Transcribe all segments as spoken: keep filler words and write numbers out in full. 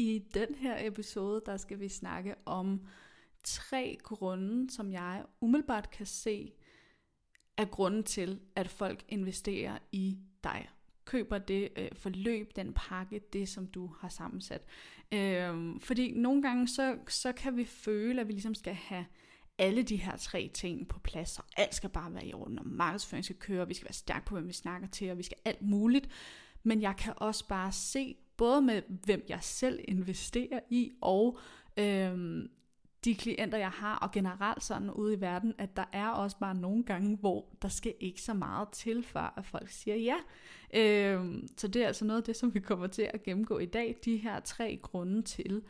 I den her episode, der skal vi snakke om tre grunde, som jeg umiddelbart kan se, er grunden til, at folk investerer i dig. Køber det øh, forløb, den pakke, det som du har sammensat. Øh, fordi nogle gange, så, så kan vi føle, at vi ligesom skal have alle de her tre ting på plads, og alt skal bare være i orden, og markedsføring skal køre, og vi skal være stærke på, hvem vi snakker til, og vi skal alt muligt. Men jeg kan også bare se, både med hvem jeg selv investerer i, og øh, de klienter, jeg har, og generelt sådan ude i verden, at der er også bare nogle gange, hvor der skal ikke så meget til, før at folk siger ja. Øhm, så det er altså noget af det, som vi kommer til at gennemgå i dag. De her tre grunde til,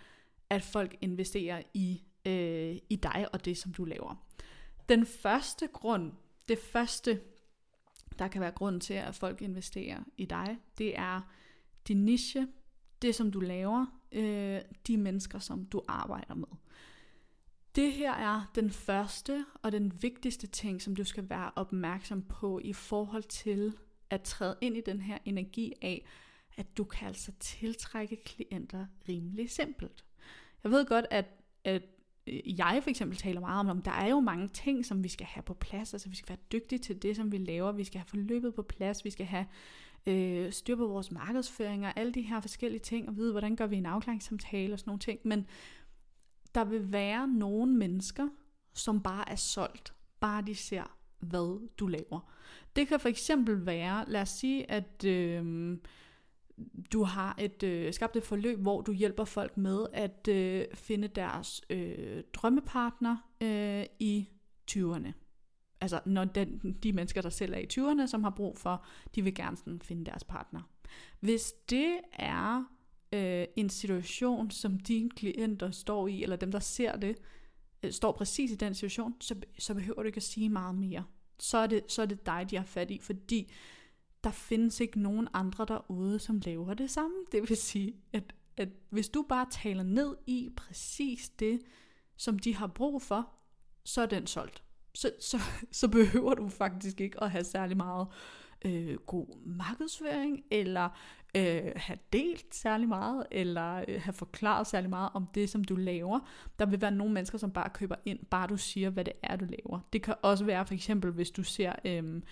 at folk investerer i, øh, i dig og det, som du laver. Den første grund, det første, der kan være grund til, at folk investerer i dig, det er din niche, det som du laver, øh, de mennesker, som du arbejder med. Det her er den første og den vigtigste ting, som du skal være opmærksom på i forhold til at træde ind i den her energi af, at du kan altså tiltrække klienter rimelig simpelt. Jeg ved godt, at, at jeg for eksempel taler meget om, at der er jo mange ting, som vi skal have på plads. Altså vi skal være dygtige til det, som vi laver. Vi skal have forløbet på plads. Vi skal have øh, styr på vores markedsføring og alle de her forskellige ting. Og vide, hvordan gør vi en afklaringssamtale og sådan nogle ting. Men der vil være nogle mennesker, som bare er solgt, bare de ser, hvad du laver. Det kan for eksempel være, lad os sige, at øh, du har et, øh, skabt et forløb, hvor du hjælper folk med at øh, finde deres øh, drømmepartner øh, i tyverne. Altså når den, de mennesker, der selv er i tyverne, som har brug for, de vil gerne sådan finde deres partner. Hvis det er en situation, som dine klienter står i, eller dem, der ser det, står præcis i den situation, så, så behøver du ikke at sige meget mere. Så er det, så er det dig, de har fat i, fordi der findes ikke nogen andre derude, som laver det samme. Det vil sige, at, at hvis du bare taler ned i præcis det, som de har brug for, så er den solgt. Så, så, så behøver du faktisk ikke at have særlig meget Øh, god markedsføring, eller øh, have delt særlig meget, eller øh, have forklaret særlig meget om det, som du laver. Der vil være nogle mennesker, som bare køber ind, bare du siger, hvad det er, du laver. Det kan også være, for eksempel, hvis du ser, øh,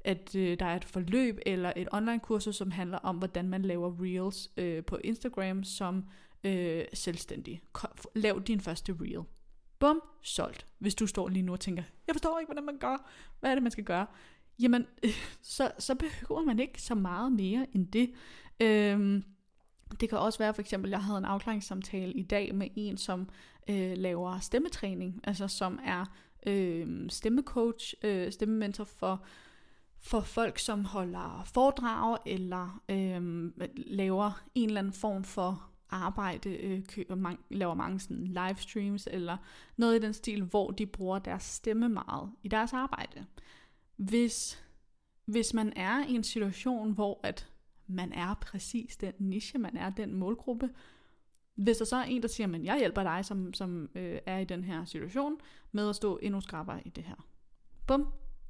at øh, der er et forløb, eller et online-kursus, som handler om, hvordan man laver reels øh, på Instagram, som øh, selvstændig. Lav din første reel. Bum, solgt. Hvis du står lige nu og tænker, jeg forstår ikke, hvordan man gør. Hvad er det, man skal gøre? Jamen, så, så behøver man ikke så meget mere end det. Øhm, det kan også være, for eksempel, jeg havde en afklaringssamtale i dag med en, som øh, laver stemmetræning, altså som er øh, stemmecoach, øh, stemmementor for, for folk, som holder foredrag, eller øh, laver en eller anden form for arbejde, øh, køber man, laver mange sådan livestreams, eller noget i den stil, hvor de bruger deres stemme meget i deres arbejde. Hvis, hvis man er i en situation, hvor at man er præcis den niche, man er den målgruppe, hvis der så er en, der siger, men jeg hjælper dig, som, som øh, er i den her situation, med at stå endnu skrappere i det her. Bum,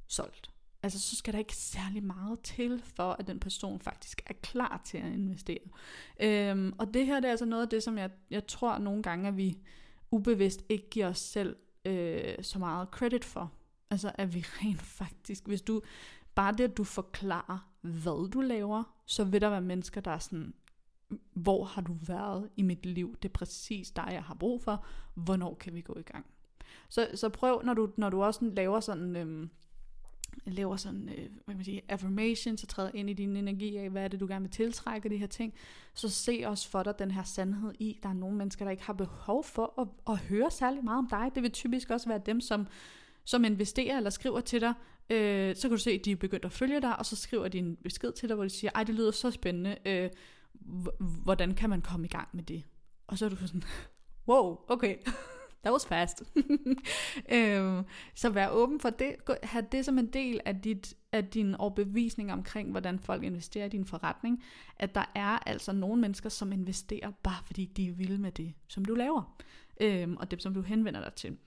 solgt. Altså så skal der ikke særlig meget til, for at den person faktisk er klar til at investere. Øhm, og det her det er altså noget af det, som jeg, jeg tror nogle gange, at vi ubevidst ikke giver os selv øh, så meget credit for. Altså at vi rent faktisk, hvis du, bare det at du forklarer, hvad du laver, så vil der være mennesker, der er sådan, hvor har du været i mit liv? Det er præcis dig, jeg har brug for. Hvornår kan vi gå i gang? Så, så prøv, når du, når du også laver sådan, øhm, laver sådan øh, hvad kan man sige, affirmations, så træder ind i din energi af, hvad er det, du gerne vil tiltrække af de her ting, så se også for dig den her sandhed i, der er nogle mennesker, der ikke har behov for at, at høre særlig meget om dig. Det vil typisk også være dem, som... som investerer eller skriver til dig, øh, så kan du se, at de er begyndt at følge dig, og så skriver de en besked til dig, hvor de siger, ej, det lyder så spændende, øh, h- hvordan kan man komme i gang med det? Og så er du sådan, wow, okay, that was fast. øh, så vær åben for det, have det som en del af, dit, af din overbevisning omkring, hvordan folk investerer i din forretning, at der er altså nogle mennesker, som investerer, bare fordi de er vilde med det, som du laver, øh, og det, som du henvender dig til.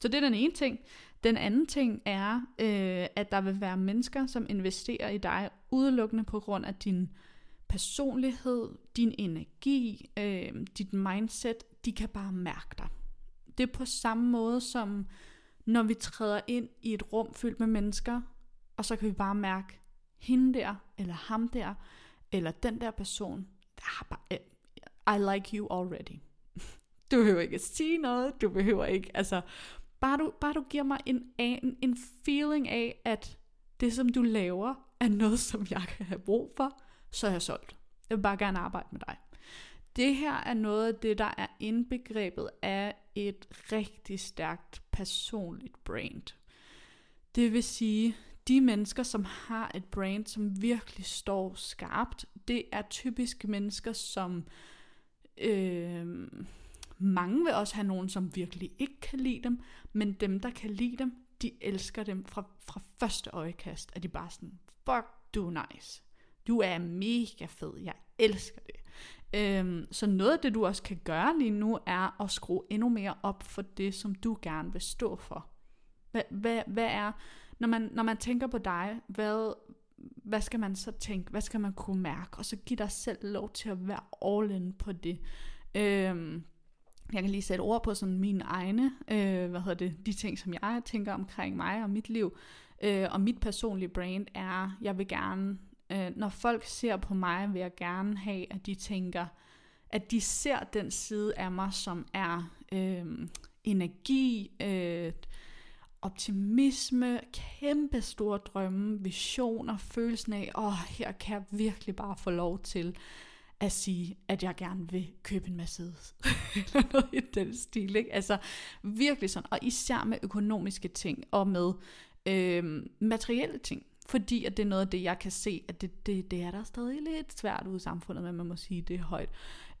Så det er den ene ting. Den anden ting er, øh, at der vil være mennesker, som investerer i dig udelukkende på grund af din personlighed, din energi, øh, øh, dit mindset, de kan bare mærke dig. Det er på samme måde som, når vi træder ind i et rum fyldt med mennesker, og så kan vi bare mærke hende der, eller ham der, eller den der person. I like you already. Du behøver ikke at sige noget, du behøver ikke, altså, bare du, bare du giver mig en, en, en feeling af, at det som du laver, er noget som jeg kan have brug for, så er jeg solgt. Jeg vil bare gerne arbejde med dig. Det her er noget af det, der er indbegrebet af et rigtig stærkt personligt brand. Det vil sige, de mennesker, som har et brand, som virkelig står skarpt, det er typisk mennesker, som øh, mange vil også have nogen, som virkelig ikke kan lide dem, men dem, der kan lide dem, de elsker dem fra, fra første øjekast, at de bare sådan, fuck, du er nice. Du er mega fed, jeg elsker det. Øhm, så noget af det, du også kan gøre lige nu, er at skrue endnu mere op for det, som du gerne vil stå for. Hvad, hvad, hvad er, når man, når man tænker på dig, hvad, hvad skal man så tænke, hvad skal man kunne mærke, og så giv dig selv lov til at være all in på det. Øhm, jeg kan lige sætte ord på sådan mine egne, øh, hvad hedder det, de ting, som jeg tænker omkring mig og mit liv, øh, og mit personlige brand er, jeg vil gerne, når folk ser på mig, vil jeg gerne have, at de tænker, at de ser den side af mig, som er øh, energi, øh, optimisme, kæmpe store drømme, visioner, følelsen af, åh, her kan jeg virkelig bare få lov til at sige, at jeg gerne vil købe en Mercedes, eller noget i den stil, ikke? Altså virkelig sådan, og især med økonomiske ting, og med øh, materielle ting. Fordi at det er noget af det, jeg kan se, at det, det, det er der stadig lidt svært ude i samfundet, men man må sige, det er højt.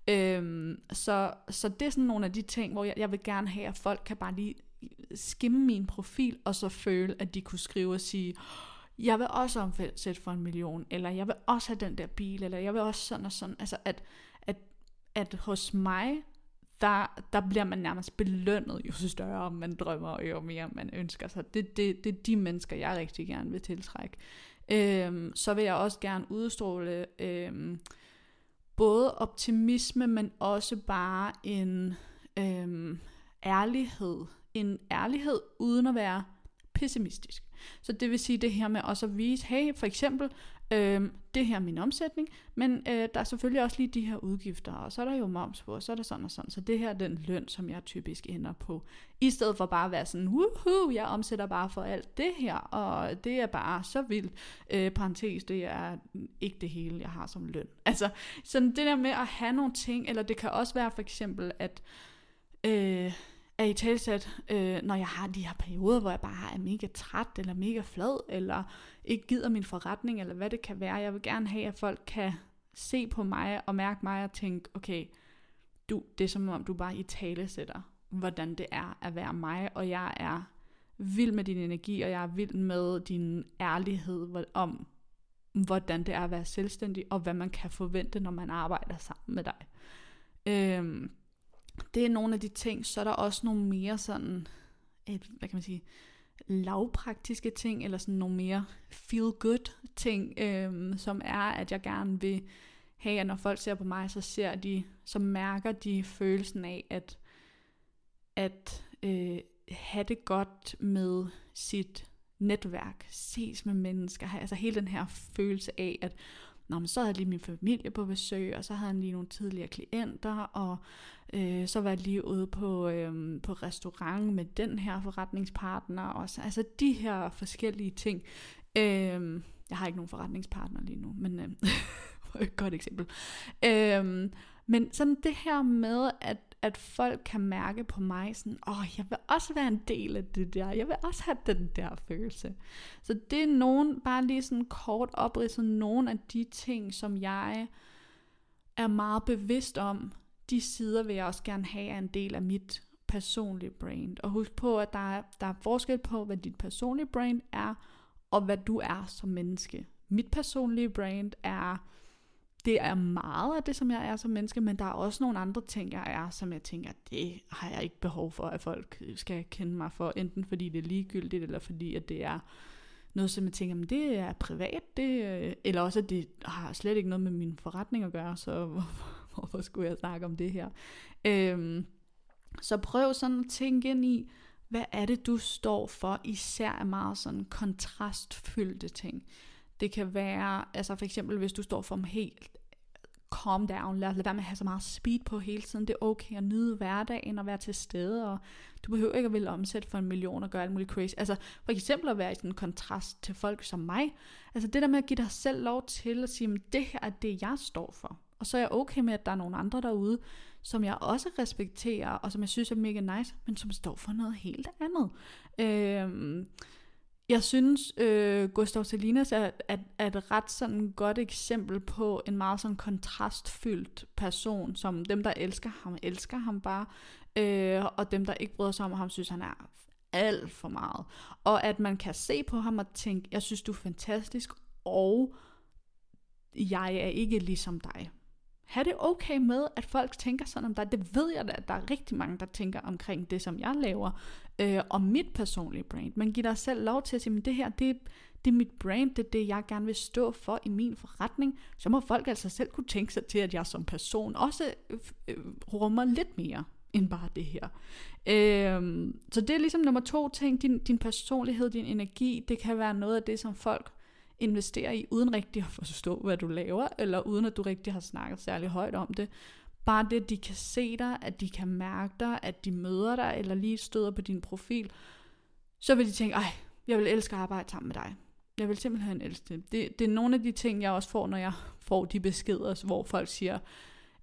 Øhm, så, så det er sådan nogle af de ting, hvor jeg, jeg vil gerne have, at folk kan bare lige skimme min profil, og så føle, at de kunne skrive og sige, jeg vil også omsætte for en million, eller jeg vil også have den der bil, eller jeg vil også sådan og sådan. Altså at, at, at hos mig, der, der bliver man nærmest belønnet, jo større man drømmer, og jo mere man ønsker sig. Det, det, det er de mennesker, jeg rigtig gerne vil tiltrække. Øhm, så vil jeg også gerne udstråle øhm, både optimisme, men også bare en øhm, ærlighed. En ærlighed uden at være pessimistisk. Så det vil sige det her med også at vise, hey, for eksempel, øhm, det her er min omsætning, men øh, der er selvfølgelig også lige de her udgifter, og så er der jo moms på, og så er der sådan og sådan, så det her er den løn, som jeg typisk ender på. I stedet for bare at være sådan, uhuh, jeg omsætter bare for alt det her, og det er bare så vildt, øh, parentes, det er ikke det hele, jeg har som løn. Altså, sådan det der med at have nogle ting, eller det kan også være for eksempel, at... Øh, er i talsat, øh, når jeg har de her perioder, hvor jeg bare er mega træt, eller mega flad, eller ikke gider min forretning, eller hvad det kan være. Jeg vil gerne have, at folk kan se på mig, og mærke mig, og tænke, okay, du, det er som om, du bare i talesætter, hvordan det er at være mig, og jeg er vild med din energi, og jeg er vild med din ærlighed om, hvordan det er at være selvstændig, og hvad man kan forvente, når man arbejder sammen med dig. Øh, Det er nogle af de ting. Så er der også nogle mere sådan, et, hvad kan man sige, lavpraktiske ting, eller sådan nogle mere feel good ting, øhm, som er, at jeg gerne vil have, at når folk ser på mig, så ser de, så mærker de følelsen af, at, at øh, have det godt med sit netværk, ses med mennesker, altså hele den her følelse af, at nå, men så havde jeg lige min familie på besøg, og så havde jeg lige nogle tidligere klienter, og øh, så var jeg lige ude på, øh, på restaurant med den her forretningspartner, og så, altså de her forskellige ting. Øh, jeg har ikke nogen forretningspartner lige nu, men øh, for et godt eksempel. Øh, men sådan det her med, at, at folk kan mærke på mig, sådan, åh, jeg vil også være en del af det der, jeg vil også have den der følelse. Så det er nogen, bare lige sådan kort opridset, nogle af de ting, som jeg er meget bevidst om, de sider vil jeg også gerne have af en del af mit personlige brand. Og husk på, at der er, der er forskel på, hvad dit personlige brand er, og hvad du er som menneske. Mit personlige brand er... Det er meget af det, som jeg er som menneske, men der er også nogle andre ting, jeg er, som jeg tænker, det har jeg ikke behov for, at folk skal kende mig for, enten fordi det er ligegyldigt, eller fordi at det er noget, som jeg tænker, men det er privat, det, eller også, at det har slet ikke noget med min forretning at gøre, så hvorfor, hvorfor skulle jeg snakke om det her? Øhm, så prøv sådan at tænke ind i, hvad er det, du står for, især meget sådan kontrastfyldte ting. Det kan være, altså for eksempel, hvis du står for helt calm down, lad, lad være med at have så meget speed på hele tiden, det er okay at nyde hverdagen og være til stede, og du behøver ikke at ville omsætte for en million og gøre alt muligt crazy. Altså for eksempel at være i sådan en kontrast til folk som mig, altså det der med at give dig selv lov til at sige, det her er det, jeg står for, og så er jeg okay med, at der er nogle andre derude, som jeg også respekterer, og som jeg synes er mega nice, men som står for noget helt andet. øhm Jeg synes, øh, Gustav Salinas er, er, er et ret sådan godt eksempel på en meget sådan kontrastfyldt person, som dem, der elsker ham, elsker ham bare, øh, og dem, der ikke bryder sig om ham, synes, han er alt for meget. Og at man kan se på ham og tænke, jeg synes, du er fantastisk, og jeg er ikke ligesom dig. Ha' det okay med, at folk tænker sådan om dig. Det ved jeg da, at der er rigtig mange, der tænker omkring det, som jeg laver, øh, og mit personlige brand. Men giv dig selv lov til at sige, at det her, det, det er mit brand, det er det, jeg gerne vil stå for i min forretning. Så må folk altså selv kunne tænke sig til, at jeg som person også øh, rummer lidt mere end bare det her. Øh, så det er ligesom nummer to ting, din, din personlighed, din energi, det kan være noget af det, som folk investere i, uden rigtig at forstå, hvad du laver, eller uden at du rigtig har snakket særlig højt om det. Bare det, at de kan se dig, at de kan mærke dig, at de møder dig, eller lige støder på din profil, så vil de tænke, ej, jeg vil elske at arbejde sammen med dig. Jeg vil simpelthen elske det. Det, det er nogle af de ting, jeg også får, når jeg får de beskeder, hvor folk siger,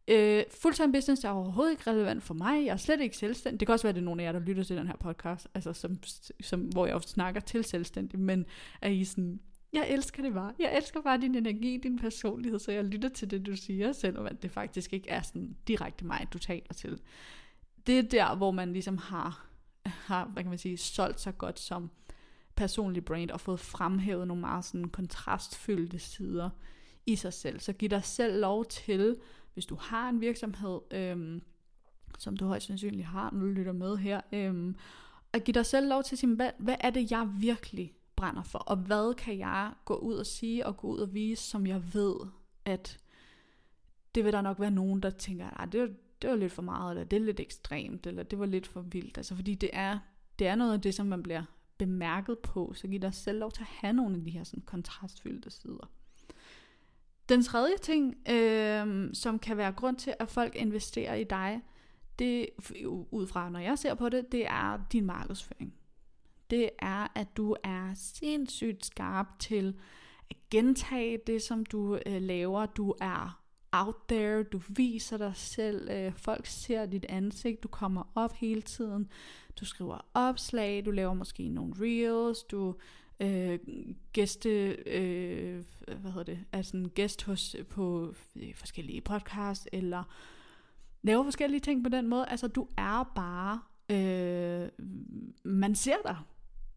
øh, fulltime business er overhovedet ikke relevant for mig, jeg er slet ikke selvstændig. Det kan også være, at det er nogle af jer, der lytter til den her podcast, altså som, som, hvor jeg ofte snakker til selvstændig, men er I sådan, jeg elsker det bare. Jeg elsker bare din energi, din personlighed, så jeg lytter til det, du siger, selvom det faktisk ikke er sådan direkte mig, du taler til. Det er der, hvor man ligesom har, har hvad kan man sige, solgt sig godt som personlig brand, og fået fremhævet nogle meget sådan kontrastfyldte sider i sig selv. Så giv dig selv lov til, hvis du har en virksomhed, øhm, som du højst sandsynligt har, når du lytter med her, øhm, at give dig selv lov til at sige, hvad, hvad er det, jeg virkelig brænder for, og hvad kan jeg gå ud og sige og gå ud og vise, som jeg ved, at det vil der nok være nogen, der tænker, at det var, det var lidt for meget, eller det er lidt ekstremt, eller det var lidt for vildt, altså fordi det er, det er noget af det, som man bliver bemærket på, så giv dig selv lov til at have nogle af de her sådan kontrastfyldte sider. Den tredje ting, øh, som kan være grund til, at folk investerer i dig, det ud fra, når jeg ser på det, det er din markedsføring. Det er, at du er sindssygt skarp til at gentage det, som du øh, laver. Du er out there, du viser dig selv, øh, folk ser dit ansigt, du kommer op hele tiden, du skriver opslag, du laver måske nogle reels, du øh, gæste, øh, hvad hedder det, altså en gæst hos, på øh, forskellige podcasts, eller laver forskellige ting på den måde. Altså du er bare, øh, man ser dig.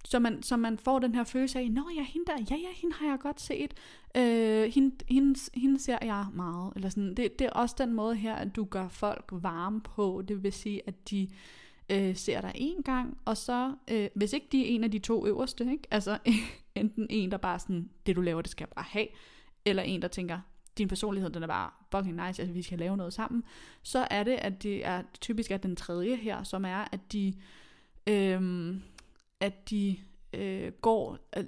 Så man, så man får den her følelse af, nå, jeg er hende der, ja, ja, hende har jeg godt set, øh, hende, hende, hende ser jeg meget, eller sådan. Det, det er også den måde her, at du gør folk varme på, det vil sige, at de øh, ser dig en gang, og så, øh, hvis ikke de er en af de to øverste, ikke? Altså enten en, der bare sådan, det du laver, det skal jeg bare have, eller en, der tænker, din personlighed, den er bare fucking nice, altså vi skal lave noget sammen, så er det, at det er typisk er den tredje her, som er, at de... Øh, at de øh, går øh,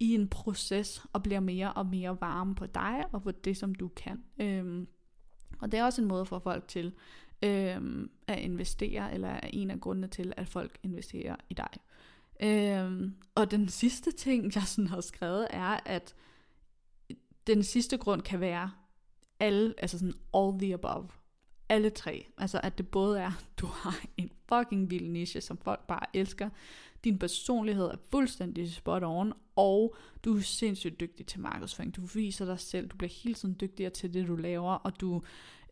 i en proces og bliver mere og mere varme på dig og på det, som du kan. Øhm, og det er også en måde for folk til øhm, at investere, eller er en af grundene til, at folk investerer i dig. Øhm, og den sidste ting, jeg sådan har skrevet, er, at den sidste grund kan være alle, altså sådan all the above. Alle tre. Altså at det både er, du har en fucking vild niche, som folk bare elsker, din personlighed er fuldstændig spot on, og du er sindssygt dygtig til markedsføring. Du viser dig selv, du bliver hele tiden dygtigere til det, du laver, og du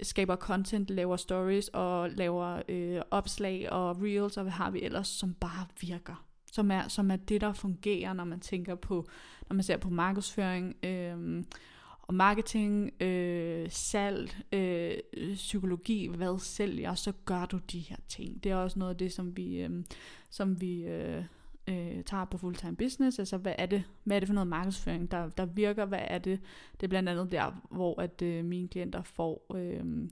skaber content, laver stories, og laver øh, opslag og reels, og hvad har vi ellers, som bare virker. Som er, som er det, der fungerer, når man tænker på, når man ser på markedsføring, øh, og marketing, øh, salg, øh, psykologi, hvad sælger, så gør du de her ting. Det er også noget af det, som vi, øh, som vi øh, øh, tager på fulltime business, altså hvad er det, hvad er det for noget markedsføring, der, der virker, hvad er det, det er blandt andet der, hvor at øh, mine klienter får øh,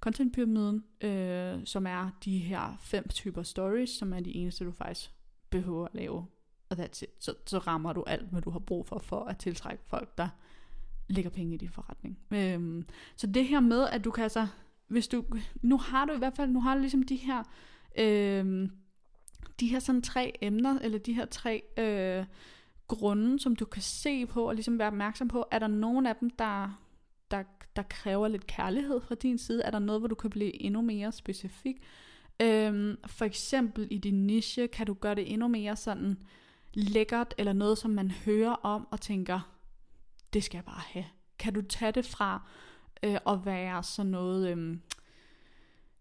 contentpyramiden, øh, som er de her fem typer stories, som er de eneste, du faktisk behøver at lave, og that's it. Så, så rammer du alt, hvad du har brug for, for at tiltrække folk, der lægger penge i din forretning. Øh, så det her med, at du kan altså, hvis du, nu har du i hvert fald, nu har du ligesom de her, øh, de her sådan tre emner, eller de her tre øh, grunde, som du kan se på, og ligesom være opmærksom på, er der nogen af dem, der, der, der kræver lidt kærlighed fra din side, er der noget, hvor du kan blive endnu mere specifik, øh, for eksempel i din niche, kan du gøre det endnu mere sådan lækkert, eller noget, som man hører om, og tænker, det skal jeg bare have, kan du tage det fra, øh, og være sådan noget, øh,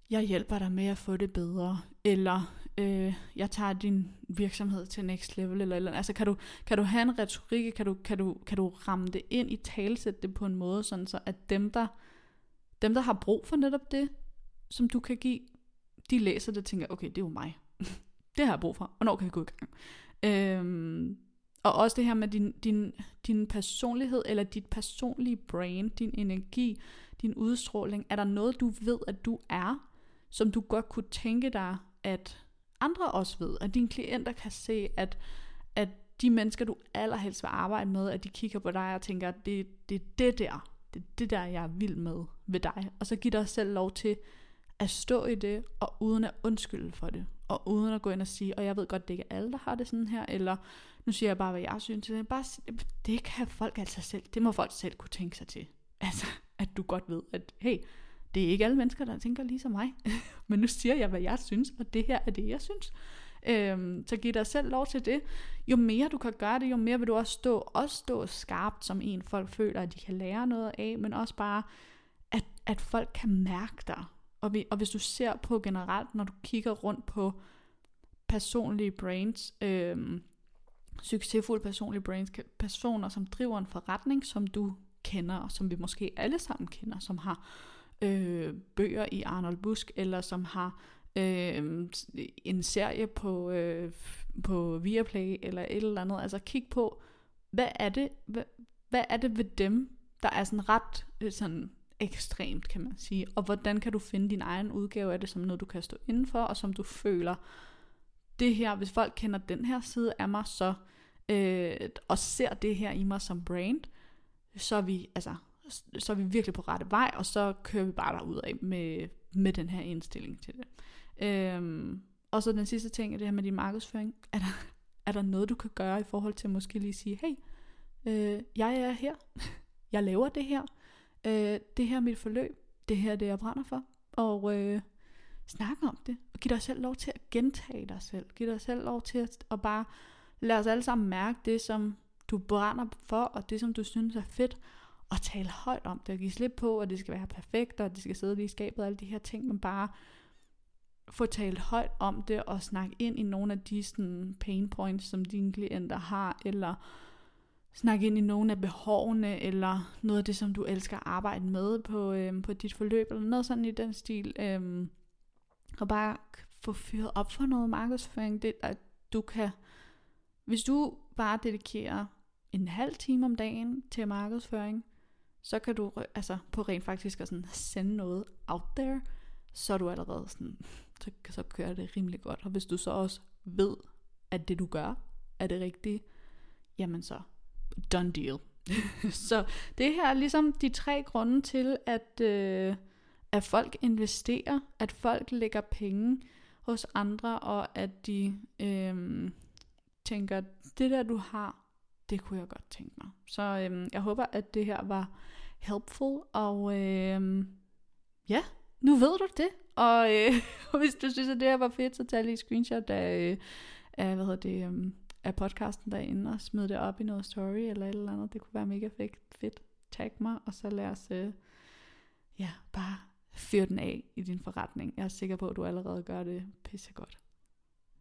jeg hjælper dig med at få det bedre, eller øh, jeg tager din virksomhed til next level, eller, eller altså kan du, kan du have en retorik, kan du, kan, du, kan du ramme det ind i talesæt det på en måde, sådan så at dem der, dem der har brug for netop det, som du kan give, de læser det og tænker, okay, det er jo mig, det har jeg brug for, hvornår kan vi gå i gang? Øhm, og også det her med din, din, din personlighed, eller dit personlige brand, din energi, din udstråling, er der noget, du ved, at du er, som du godt kunne tænke dig, at andre også ved, at dine klienter kan se, at, at de mennesker, du allerhelst vil arbejde med, at de kigger på dig og tænker, det, det er det der, det er det der, jeg er vild med ved dig, og så giv dig selv lov til at stå i det, og uden at undskylde for det, og uden at gå ind og sige, og jeg ved godt, det ikke er alle, der har det sådan her, eller nu siger jeg bare, hvad jeg synes, bare, det kan folk altså selv, det må folk selv kunne tænke sig til, altså, at du godt ved, at hey, det er ikke alle mennesker, der tænker ligesom mig, men nu siger jeg, hvad jeg synes, og det her er det, jeg synes. Øhm, så giv dig selv lov til det. Jo mere du kan gøre det, jo mere vil du også stå, også stå skarpt, som en folk føler, at de kan lære noget af, men også bare, at, at folk kan mærke dig. Og, vi, og hvis du ser på generelt, når du kigger rundt på personlige brands, øhm, succesfulde personlige brands, personer, som driver en forretning, som du kender, og som vi måske alle sammen kender, som har øh, bøger i Arnold Busk, eller som har øh, en serie på, øh, på Viaplay, eller et eller andet. Altså kig på, hvad er det, hvad, hvad er det ved dem, der er sådan ret sådan ekstremt, kan man sige, og hvordan kan du finde din egen udgave af det, som noget, du kan stå indenfor, og som du føler, det her, hvis folk kender den her side af mig, så, øh, og ser det her i mig som brand, så er vi, altså, så er vi virkelig på rette vej, og så kører vi bare derudad med, med den her indstilling til det. Øhm, og så den sidste ting, er det her med din markedsføring. Er der, er der noget, du kan gøre i forhold til måske lige sige, hey, øh, jeg er her, jeg laver det her, øh, det her er mit forløb, det her er det, jeg brænder for, og øh, snak om det, og giv dig selv lov til at gentage dig selv, giv dig selv lov til at og bare lad os alle sammen mærke det, som du brænder for, og det som du synes er fedt, og tale højt om det, og give slip på, at det skal være perfekt, og det skal sidde lige i skabet, og alle de her ting, men bare få talt højt om det, og snakke ind i nogle af de sådan, pain points, som dine klienter har, eller snakke ind i nogle af behovene, eller noget af det, som du elsker at arbejde med på, øhm, på dit forløb, eller noget sådan i den stil, øhm, og bare få fyret op for noget markedsføring, det at du kan, hvis du bare dedikerer en halv time om dagen til markedsføring, så kan du altså på rent faktisk at sådan sende noget out there, så er du allerede sådan, så, så kører det rimelig godt. Og hvis du så også ved, at det du gør, er det rigtige, jamen så, done deal. Så det her er ligesom de tre grunde til, at, øh, at folk investerer, at folk lægger penge hos andre, og at de øh, tænker, det der du har, det kunne jeg godt tænke mig. Så øhm, jeg håber, at det her var helpful, og øhm, ja, nu ved du det, og øh, hvis du synes, at det her var fedt, så tag lige et screenshot af, af, hvad hedder det, øhm, af podcasten derinde, og smid det op i noget story, eller et eller andet, det kunne være mega fedt, tag mig, og så lad os, øh, ja, bare fyr den af i din forretning, jeg er sikker på, at du allerede gør det pissegodt.